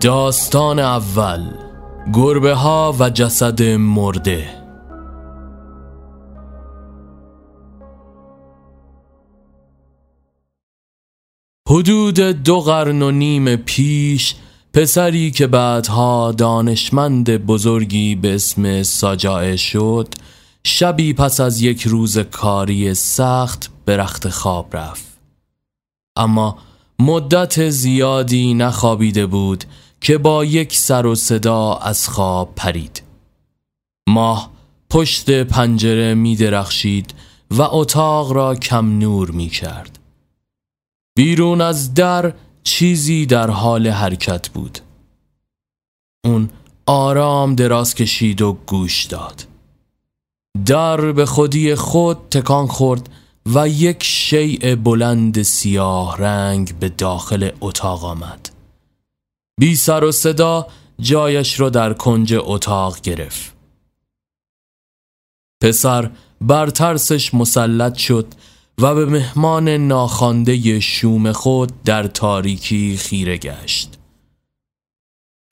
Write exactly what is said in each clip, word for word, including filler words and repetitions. داستان اول، گربه ها و جسد مرده. حدود دو قرن و نیم پیش، پسری که بعدها دانشمند بزرگی به اسم ساجائه شد، شبی پس از یک روز کاری سخت به رخت خواب رفت. اما مدت زیادی نخوابیده بود که با یک سر و صدا از خواب پرید. ماه پشت پنجره می درخشید و اتاق را کم نور می کرد. بیرون از در چیزی در حال حرکت بود. اون آرام دراز کشید و گوش داد. در به خودی خود تکان خورد و یک شیء بلند سیاه رنگ به داخل اتاق آمد. بی سر و صدا جایش را در کنج اتاق گرفت. پسر بر ترسش مسلط شد و به مهمان ناخوانده شوم خود در تاریکی خیره گشت.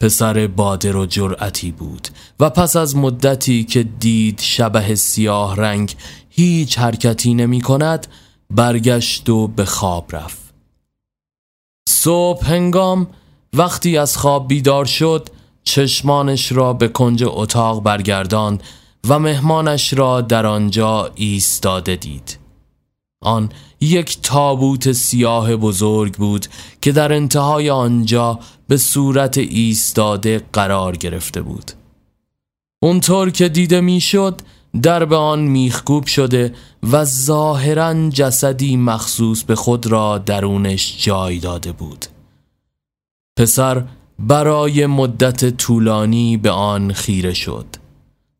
پسر بادر و جرأتی بود و پس از مدتی که دید شبح سیاه رنگ هیچ حرکتی نمی کند، برگشت و به خواب رفت. صبح هنگام وقتی از خواب بیدار شد، چشمانش را به کنج اتاق برگرداند و مهمانش را در آنجا ایستاده دید. آن یک تابوت سیاه بزرگ بود که در انتهای آنجا به صورت ایستاده قرار گرفته بود. اونطور که دیده میشد، درب آن میخکوب شده و ظاهراً جسدی مخصوص به خود را درونش جای داده بود. پسر برای مدت طولانی به آن خیره شد.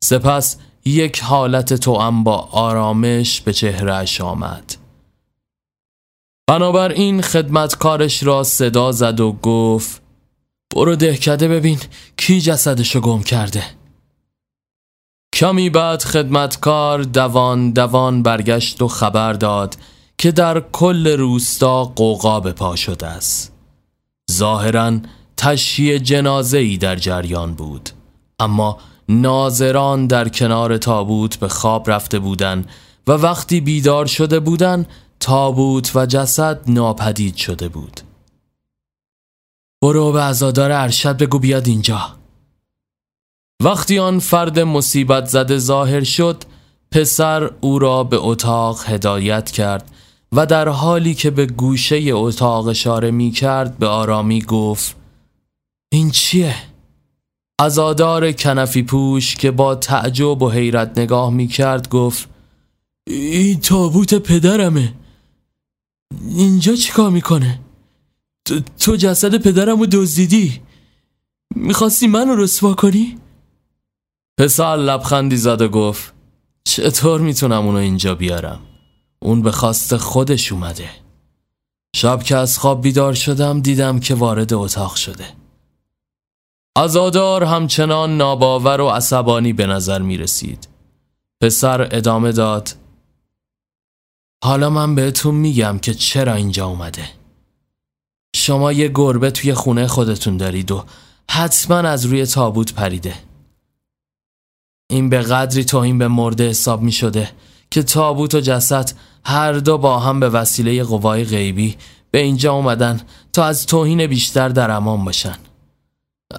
سپس یک حالت توأم با آرامش به چهرهش آمد. بنابراین خدمتکارش را صدا زد و گفت: برو دهکده ببین کی جسدشو گم کرده. کمی بعد خدمتکار دوان دوان برگشت و خبر داد که در کل روستا غوغا به پا شده است. ظاهراً تشییع جنازه‌ای در جریان بود، اما ناظران در کنار تابوت به خواب رفته بودند و وقتی بیدار شده بودند، تابوت و جسد ناپدید شده بود. برو به عزادار ارشد بگو بیاد اینجا. وقتی آن فرد مصیبت زده ظاهر شد، پسر او را به اتاق هدایت کرد و در حالی که به گوشه اتاق اشاره می کرد، به آرامی گفت: این چیه؟ عزادار کنفی پوش که با تعجب و حیرت نگاه می کرد گفت: این تابوت پدرمه. اینجا چی کار می کنه؟ تو, تو جسد پدرمو دزدیدی؟ می خواستی منو رسوا کنی؟ پسر لبخندی زد و گفت: چطور میتونم اونو اینجا بیارم؟ اون به خواست خودش اومده. شب که از خواب بیدار شدم، دیدم که وارد اتاق شده. عزادار همچنان ناباور و عصبانی به نظر می رسید. پسر ادامه داد: حالا من بهتون میگم که چرا اینجا اومده. شما یه گربه توی خونه خودتون دارید و حتما از روی تابوت پریده. این به قدری توهین به مرده حساب می شده که تابوت و جسد هر دو با هم به وسیله قوای غیبی به اینجا اومدن تا از توهین بیشتر در امان باشن.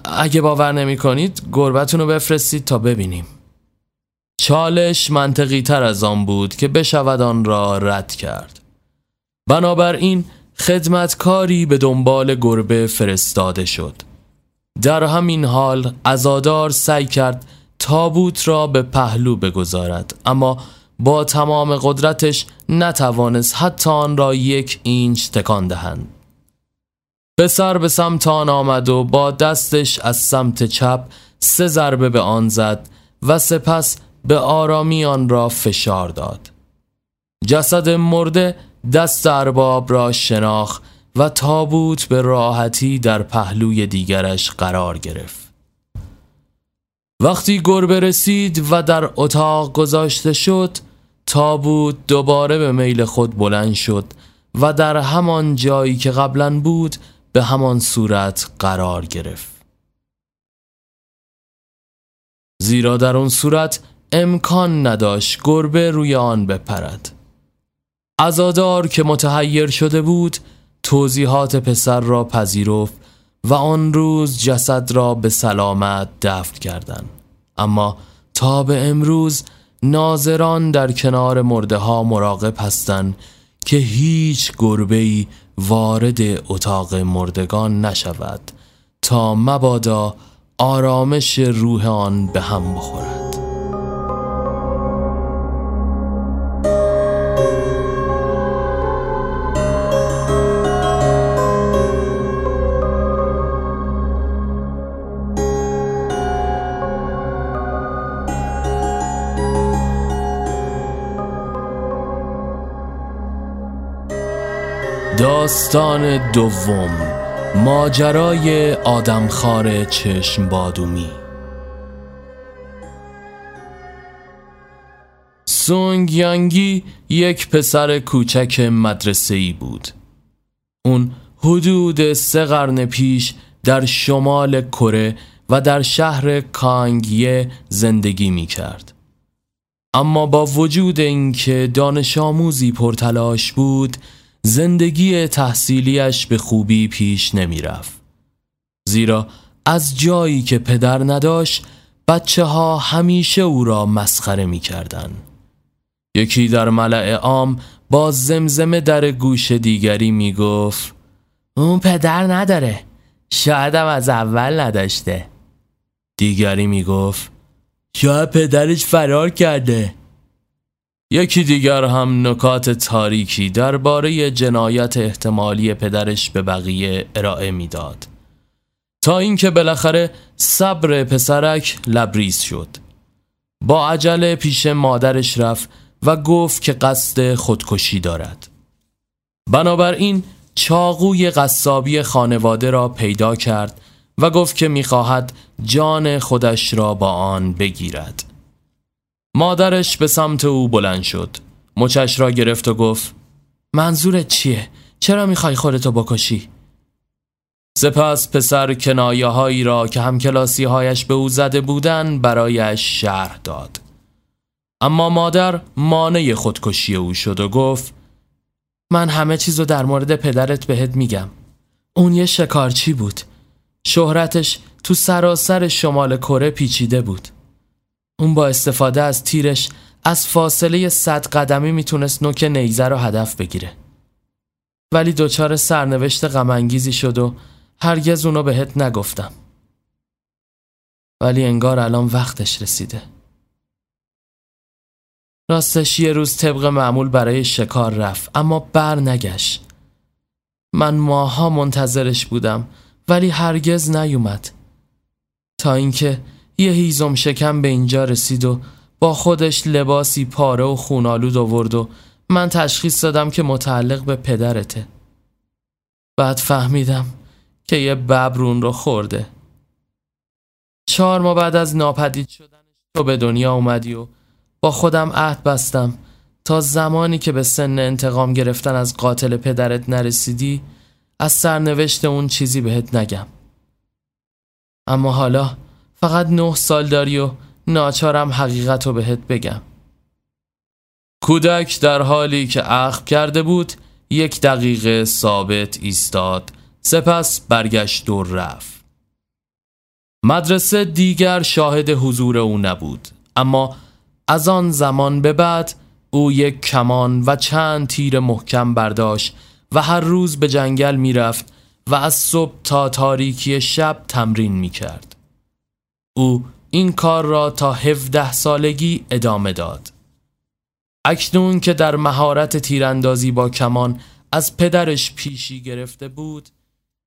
اگه باور نمی کنید، گربتون رو بفرستید تا ببینیم. چالش منطقی تر از آن بود که بشود آن را رد کرد. بنابراین خدمتکاری به دنبال گربه فرستاده شد. در همین حال عزادار سعی کرد تابوت را به پهلو بگذارد، اما با تمام قدرتش نتوانست حتی آن را یک اینچ تکان دهند. پسر به سمت آن آمد و با دستش از سمت چپ سه ضربه به آن زد و سپس به آرامی آن را فشار داد. جسد مرده دست ارباب را شناخت و تابوت به راحتی در پهلوی دیگرش قرار گرفت. وقتی گربه رسید و در اتاق گذاشته شد، تابوت دوباره به میل خود بلند شد و در همان جایی که قبلا بود به همان صورت قرار گرفت. زیرا در آن صورت امکان نداشت گربه روی آن بپرد. عزادار که متحیر شده بود توضیحات پسر را پذیرفت و آن روز جسد را به سلامت دفن کردند. اما تا به امروز ناظران در کنار مرده ها مراقب هستند که هیچ گربه‌ای وارد اتاق مردگان نشود تا مبادا آرامش روح آن به هم بخورد. داستان دوم، ماجرای آدمخوار چشم بادومی. سونگیانگی یک پسر کوچک مدرسه‌ای بود. اون حدود سه قرن پیش در شمال کره و در شهر کانگیه زندگی می کرد. اما با وجود اینکه دانش آموزی پرتلاش بود، زندگی تحصیلیش به خوبی پیش نمی رفت. زیرا از جایی که پدر نداشت، بچه ها همیشه او را مسخره می کردن. یکی در ملأ عام با زمزمه در گوش دیگری می گفت اون پدر نداره، شایدم از اول نداشته. دیگری می گفت شاید پدرش فرار کرده. یکی دیگر هم نکات تاریکی درباره جنایت احتمالی پدرش به بقیه ارائه میداد، تا اینکه بالاخره صبر پسرک لبریز شد. با عجله پیش مادرش رفت و گفت که قصد خودکشی دارد. بنابراین چاقوی قصابی خانواده را پیدا کرد و گفت که می‌خواهد جان خودش را با آن بگیرد. مادرش به سمت او بلند شد، مچش را گرفت و گفت منظورت چیه؟ چرا میخوای خودتو بکشی؟ سپس پسر کنایه هایی را که همکلاسی هایش به او زده بودن برایش شرح داد. اما مادر مانع خودکشی او شد و گفت من همه چیزو در مورد پدرت بهت میگم. اون یه شکارچی بود. شهرتش تو سراسر شمال کره پیچیده بود. اون با استفاده از تیرش از فاصله صد قدمی میتونست نوک نیزه رو هدف بگیره، ولی دوچار سرنوشت غم‌انگیزی شد و هرگز اونو بهت نگفتم، ولی انگار الان وقتش رسیده. راستش یه روز طبق معمول برای شکار رفت اما بر نگشت. من ماها منتظرش بودم ولی هرگز نیومد، تا اینکه یه هیزم شکم به اینجا رسید و با خودش لباسی پاره و خونالود آورد و من تشخیص دادم که متعلق به پدرته. بعد فهمیدم که یه ببرون رو خورده. چهار ماه بعد از ناپدید شدنش تو به دنیا اومدی و با خودم عهد بستم تا زمانی که به سن انتقام گرفتن از قاتل پدرت نرسیدی از سرنوشت اون چیزی بهت نگم. اما حالا فقط نه سال داری و ناچارم حقیقت رو بهت بگم. کودک در حالی که اخم کرده بود یک دقیقه ثابت ایستاد، سپس برگشت و رفت. مدرسه دیگر شاهد حضور او نبود، اما از آن زمان به بعد او یک کمان و چند تیر محکم برداشت و هر روز به جنگل می رفت و از صبح تا تاریکی شب تمرین می کرد. او این کار را تا هفده سالگی ادامه داد. اکنون که در مهارت تیراندازی با کمان از پدرش پیشی گرفته بود،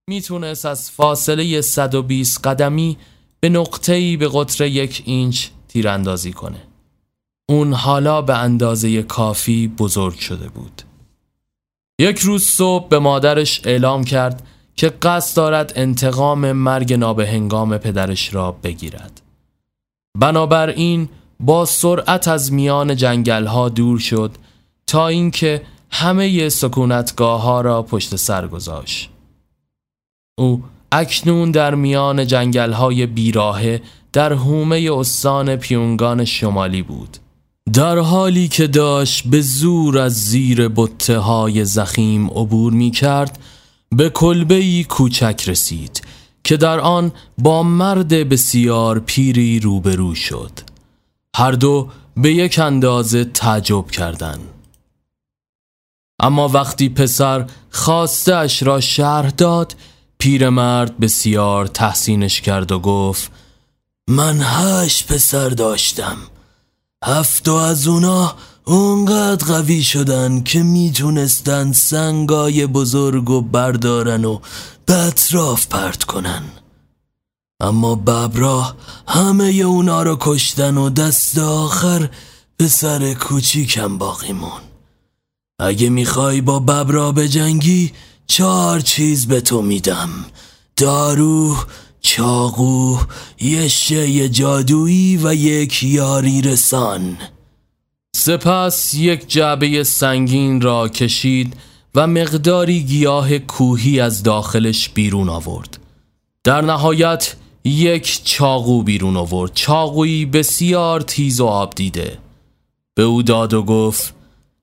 میتونست از فاصله صد و بیست قدمی به نقطه‌ای به قطر یک اینچ تیراندازی کنه. اون حالا به اندازه کافی بزرگ شده بود. یک روز صبح به مادرش اعلام کرد که قصد دارد انتقام مرگ نابهنگام پدرش را بگیرد. بنابراین با سرعت از میان جنگل‌ها دور شد تا اینکه همه سکونتگاه‌ها را پشت سر گذاشت. او اکنون در میان جنگل‌های بیراهه در حومه استان پیونگان شمالی بود، در حالی که داشت به زور از زیر بطه های زخیم عبور می کرد به کلبه‌ای کوچک رسید که در آن با مرد بسیار پیری روبرو شد. هر دو به یک اندازه تعجب کردند. اما وقتی پسر خواسته اش را شرح داد، پیرمرد بسیار تحسینش کرد و گفت: من هشت پسر داشتم، هفت و از اونا اونقدر قوی شدن که میتونستن سنگای بزرگو بردارن و به اطراف پرت کنن، اما ببراه همه ی اونا رو کشتن و دست آخر پسر کوچیکم باقی مون. اگه میخوای با ببرا بجنگی چهار چیز به تو میدم: دارو، چاقو، یه شی جادویی و یک یاری رسان. سپس یک جعبه سنگین را کشید و مقداری گیاه کوهی از داخلش بیرون آورد. در نهایت یک چاقو بیرون آورد، چاقویی بسیار تیز و آبدیده. به او داد و گفت: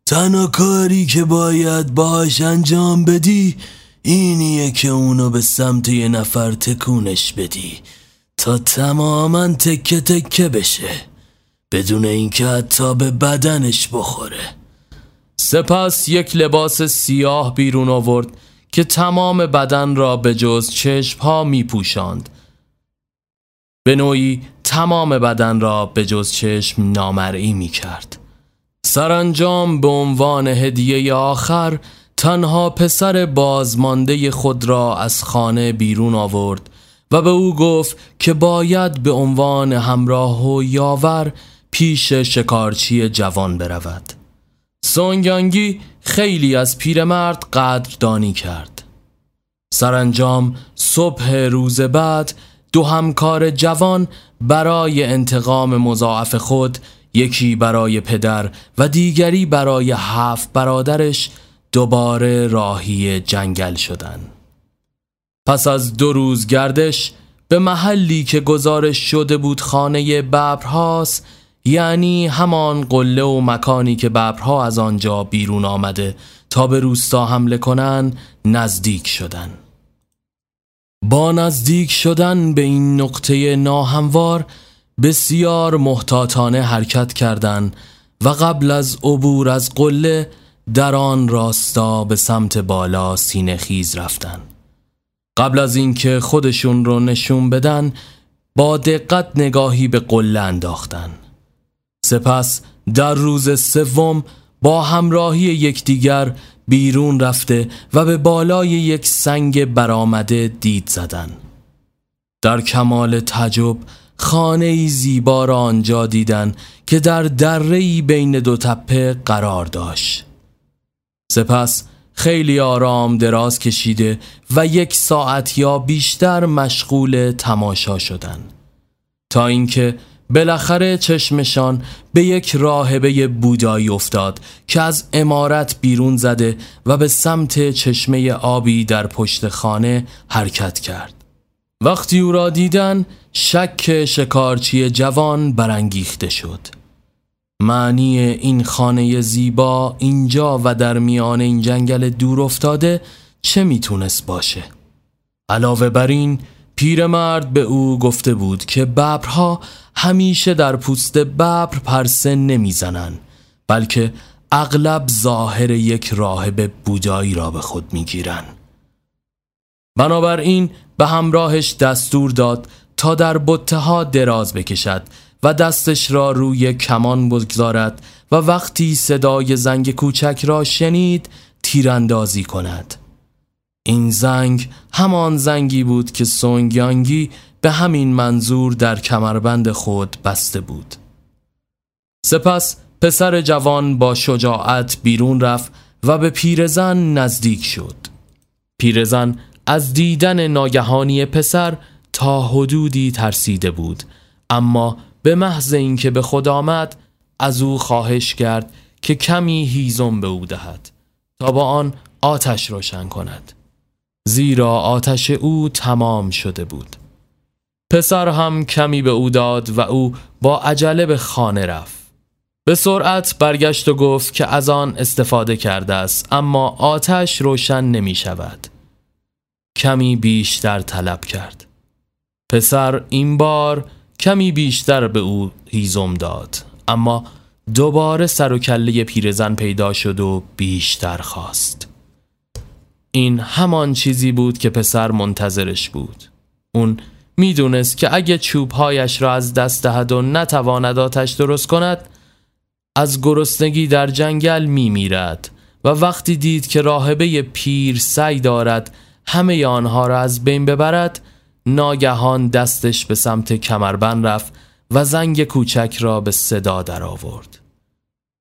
تنها کاری که باید باش انجام بدی اینیه که اونو به سمت یه نفر تکونش بدی تا تماما تکه تکه بشه، بدون اینکه حتی به بدنش بخوره. سپس یک لباس سیاه بیرون آورد که تمام بدن را به جز چشمها می پوشاند. به نوعی تمام بدن را به جز چشم نامرئی می کرد. سرانجام به عنوان هدیه آخر تنها پسر بازمانده خود را از خانه بیرون آورد و به او گفت که باید به عنوان همراه و یاور پیش شکارچی جوان برود. سونگیانگی خیلی از پیرمرد قدردانی کرد. سرانجام صبح روز بعد دو همکار جوان برای انتقام مضاعف خود، یکی برای پدر و دیگری برای هفت برادرش، دوباره راهی جنگل شدند. پس از دو روز گردش به محلی که گزارش شده بود خانه ببرهاست، یعنی همان قله و مکانی که ببرها از آنجا بیرون آمده تا به روستا حمله کنند، نزدیک شدن. با نزدیک شدن به این نقطه ناهموار بسیار محتاطانه حرکت کردند و قبل از عبور از قله در آن راستا به سمت بالا سینه خیز رفتن. قبل از اینکه خودشون رو نشون بدن با دقت نگاهی به قله انداختن. سپس در روز سوم با همراهی یکدیگر بیرون رفته و به بالای یک سنگ برآمده دید زدن. در کمال تعجب خانه‌ای زیبا را آنجا دیدن که در دره‌ای بین دو تپه قرار داشت. سپس خیلی آرام دراز کشیده و یک ساعت یا بیشتر مشغول تماشا شدن تا اینکه بالاخره چشمشان به یک راهبه بودایی افتاد که از عمارت بیرون زده و به سمت چشمه آبی در پشت خانه حرکت کرد. وقتی او را دیدن شک شکارچی جوان برانگیخته شد. معنی این خانه زیبا اینجا و در میان این جنگل دور افتاده چه میتونست باشه؟ علاوه بر این پیرمرد به او گفته بود که ببرها همیشه در پوست ببر پرسه نمیزنن، بلکه اغلب ظاهر یک راهب بودایی را به خود میگیرن. بنابراین به همراهش دستور داد تا در بطه ها دراز بکشد و دستش را روی کمان بگذارد و وقتی صدای زنگ کوچک را شنید تیراندازی کند. این زنگ همان زنگی بود که سونگیانگی به همین منظور در کمربند خود بسته بود. سپس پسر جوان با شجاعت بیرون رفت و به پیرزن نزدیک شد. پیرزن از دیدن ناگهانی پسر تا حدودی ترسیده بود، اما به محض اینکه به خود آمد از او خواهش کرد که کمی هیزم به او دهد تا با آن آتش روشن کند، زیرا آتش او تمام شده بود. پسر هم کمی به او داد و او با عجله به خانه رفت. به سرعت برگشت و گفت که از آن استفاده کرده است، اما آتش روشن نمی شود. کمی بیشتر طلب کرد. پسر این بار کمی بیشتر به او هیزم داد، اما دوباره سر و کله پیرزن پیدا شد و بیشتر خواست. این همان چیزی بود که پسر منتظرش بود. اون می دونست که اگه چوبهایش را از دست دهد و نتواند آتش درست کند، از گرسنگی در جنگل می میرد و وقتی دید که راهبه پیر سعی دارد همه آنها را از بین ببرد، ناگهان دستش به سمت کمربند رفت و زنگ کوچک را به صدا در آورد.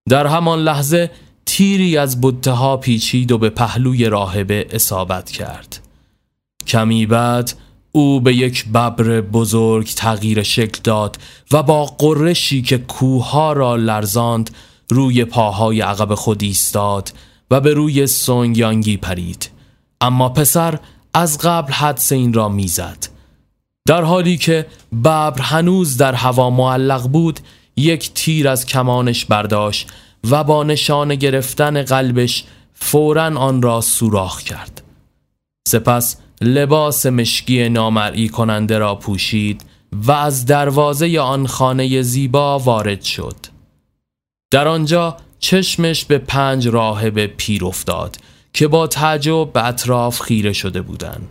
در همان لحظه تیری از بتها پیچید و به پهلوی راهبه اصابت کرد. کمی بعد او به یک ببر بزرگ تغییر شکل داد و با قرشی که کوه‌ها را لرزاند روی پاهای عقب خود ایستاد و به روی سونگیانگی پرید. اما پسر از قبل حدس این را میزد. در حالی که ببر هنوز در هوا معلق بود، یک تیر از کمانش برداشت و با نشانه گرفتن قلبش فوراً آن را سوراخ کرد. سپس لباس مشکی نامرئی کننده را پوشید و از دروازه آن خانه زیبا وارد شد. در آنجا چشمش به پنج راهب پیر افتاد که با تعجب به اطراف خیره شده بودند.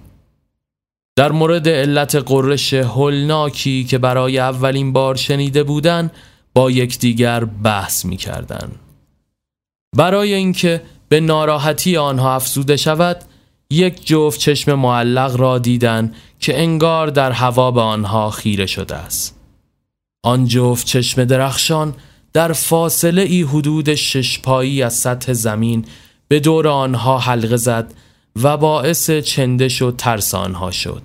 در مورد علت قرش هولناکی که برای اولین بار شنیده بودند، با یکدیگر بحث می‌کردند. برای اینکه به ناراحتی آنها افزوده شود، یک جفت چشم معلق را دیدند که انگار در هوا به آنها خیره شده است. آن جفت چشم درخشان در فاصله ای حدود شش پایی از سطح زمین به دور آنها حلقه زد و باعث چندش و ترس آنها شد.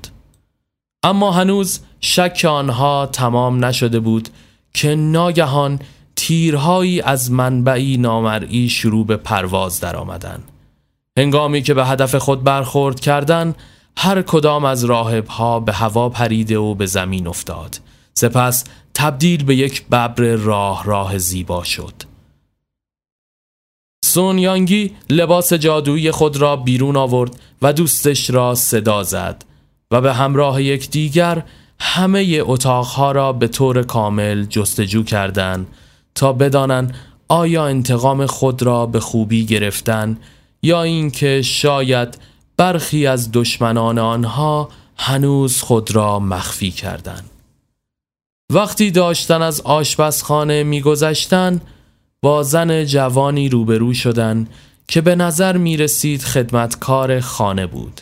اما هنوز شک آنها تمام نشده بود که ناگهان تیرهایی از منبعی نامرئی شروع به پرواز در آمدند. هنگامی که به هدف خود برخورد کردند، هر کدام از راهبها به هوا پریده و به زمین افتاد. سپس تبدیل به یک ببر راه راه زیبا شد. سونگیانگی لباس جادویی خود را بیرون آورد و دوستش را صدا زد و به همراه یکدیگر همه اتاقها را به طور کامل جستجو کردند تا بدانند آیا انتقام خود را به خوبی گرفتن یا اینکه شاید برخی از دشمنان آنها هنوز خود را مخفی کردند. وقتی داشتن از آشپزخانه می‌گذشتند، با زن جوانی روبرو شدند که به نظر می‌رسید خدمتکار خانه بود،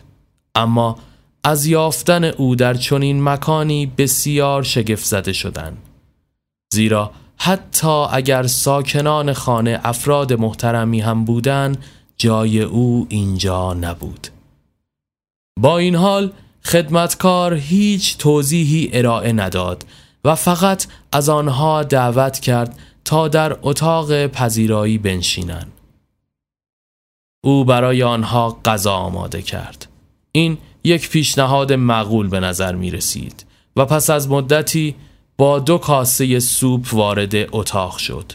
اما از یافتن او در چنین مکانی بسیار شگفت زده شدند، زیرا حتی اگر ساکنان خانه افراد محترمی هم بودند، جای او اینجا نبود. با این حال خدمتکار هیچ توضیحی ارائه نداد و فقط از آنها دعوت کرد تا در اتاق پذیرایی بنشینند. او برای آنها غذا آماده کرد. این یک پیشنهاد معقول به نظر می رسید و پس از مدتی با دو کاسه سوپ وارد اتاق شد.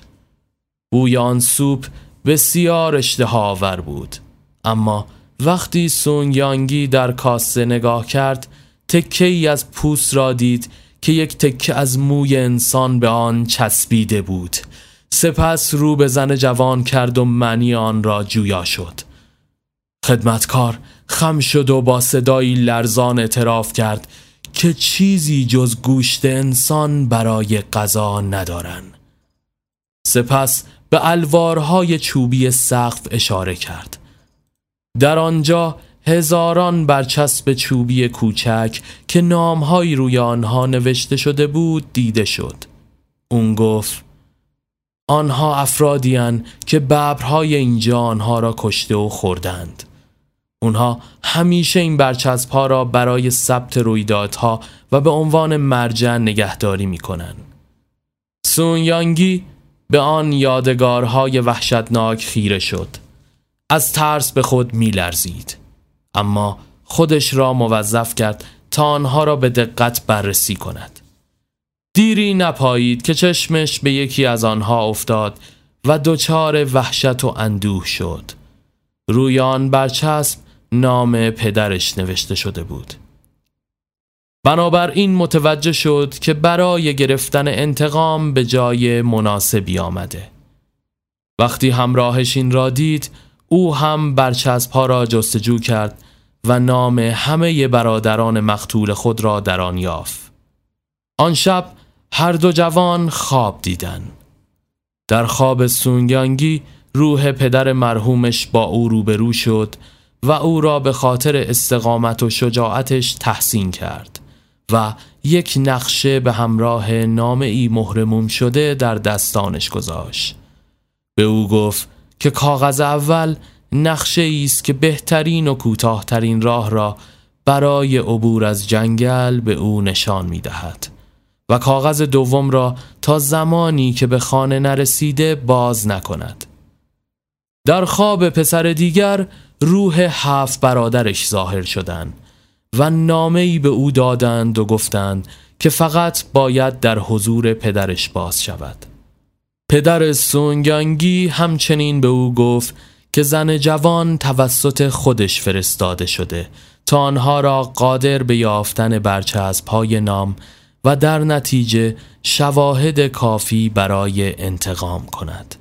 بوی آن سوپ بسیار اشتهاآور بود، اما وقتی سونگیانگی در کاسه نگاه کرد، تکه ای از پوست را دید که یک تکه از موی انسان به آن چسبیده بود. سپس رو به زن جوان کرد و معنی آن را جویا شد. خدمتکار خم شد و با صدایی لرزان اعتراف کرد که چیزی جز گوشت انسان برای غذا ندارند. سپس به الوارهای چوبی سقف اشاره کرد. در آنجا هزاران برچسب چوبی کوچک که نام‌هایی روی آنها نوشته شده بود دیده شد. اون گفت: آنها افرادی هستند که ببرهای اینجا آنها را کشته و خوردند. اونها همیشه این برچسب‌ها را برای ثبت رویدادها و به عنوان مرجع نگهداری می‌کنند. سونگیانگی به آن یادگارهای وحشتناک خیره شد. از ترس به خود می لرزید، اما خودش را موظف کرد تا آنها را به دقت بررسی کند. دیری نپایید که چشمش به یکی از آنها افتاد و دچار وحشت و اندوه شد. روی آن برچسب نام پدرش نوشته شده بود. بنابراین متوجه شد که برای گرفتن انتقام به جای مناسبی آمده. وقتی همراهش این را دید، او هم برچسب‌ها را جستجو کرد و نام همه برادران مقتول خود را در آن یافت. آن شب هر دو جوان خواب دیدند. در خواب سونگیانگی روح پدر مرحومش با او روبرو شد و او را به خاطر استقامت و شجاعتش تحسین کرد و یک نقشه به همراه نامه‌ای مهرموم شده در دستانش گذاشت. به او گفت که کاغذ اول نقشه‌ای است که بهترین و کوتاه‌ترین راه را برای عبور از جنگل به او نشان می‌دهد و کاغذ دوم را تا زمانی که به خانه نرسیده باز نکند. در خواب پسر دیگر روح هفت برادرش ظاهر شدند و نامه‌ای به او دادند و گفتند که فقط باید در حضور پدرش باز شود. پدر سونگیانگی همچنین به او گفت که زن جوان توسط خودش فرستاده شده تا آنها را قادر به یافتن برچسب‌های نام و در نتیجه شواهد کافی برای انتقام کند.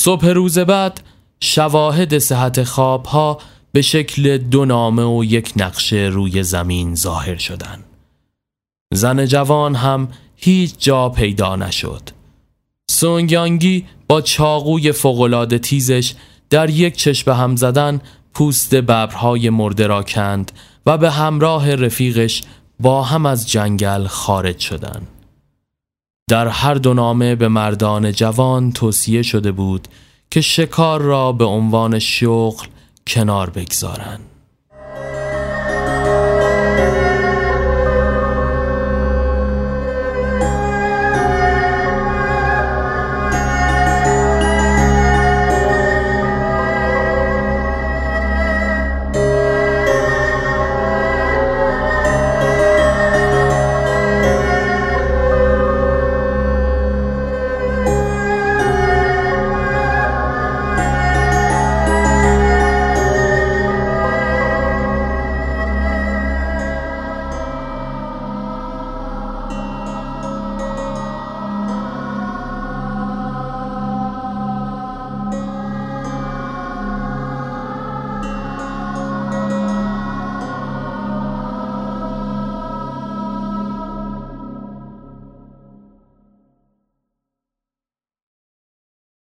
صبح روز بعد شواهد صحت خوابها به شکل دو نامه و یک نقشه روی زمین ظاهر شدند. زن جوان هم هیچ جا پیدا نشد. سونگیانگی با چاقوی فوق‌العاده تیزش در یک چشم به هم زدن پوست ببرهای مرده را کند و به همراه رفیقش با هم از جنگل خارج شدند. در هر دو نامه به مردان جوان توصیه شده بود که شکار را به عنوان شغل کنار بگذارند.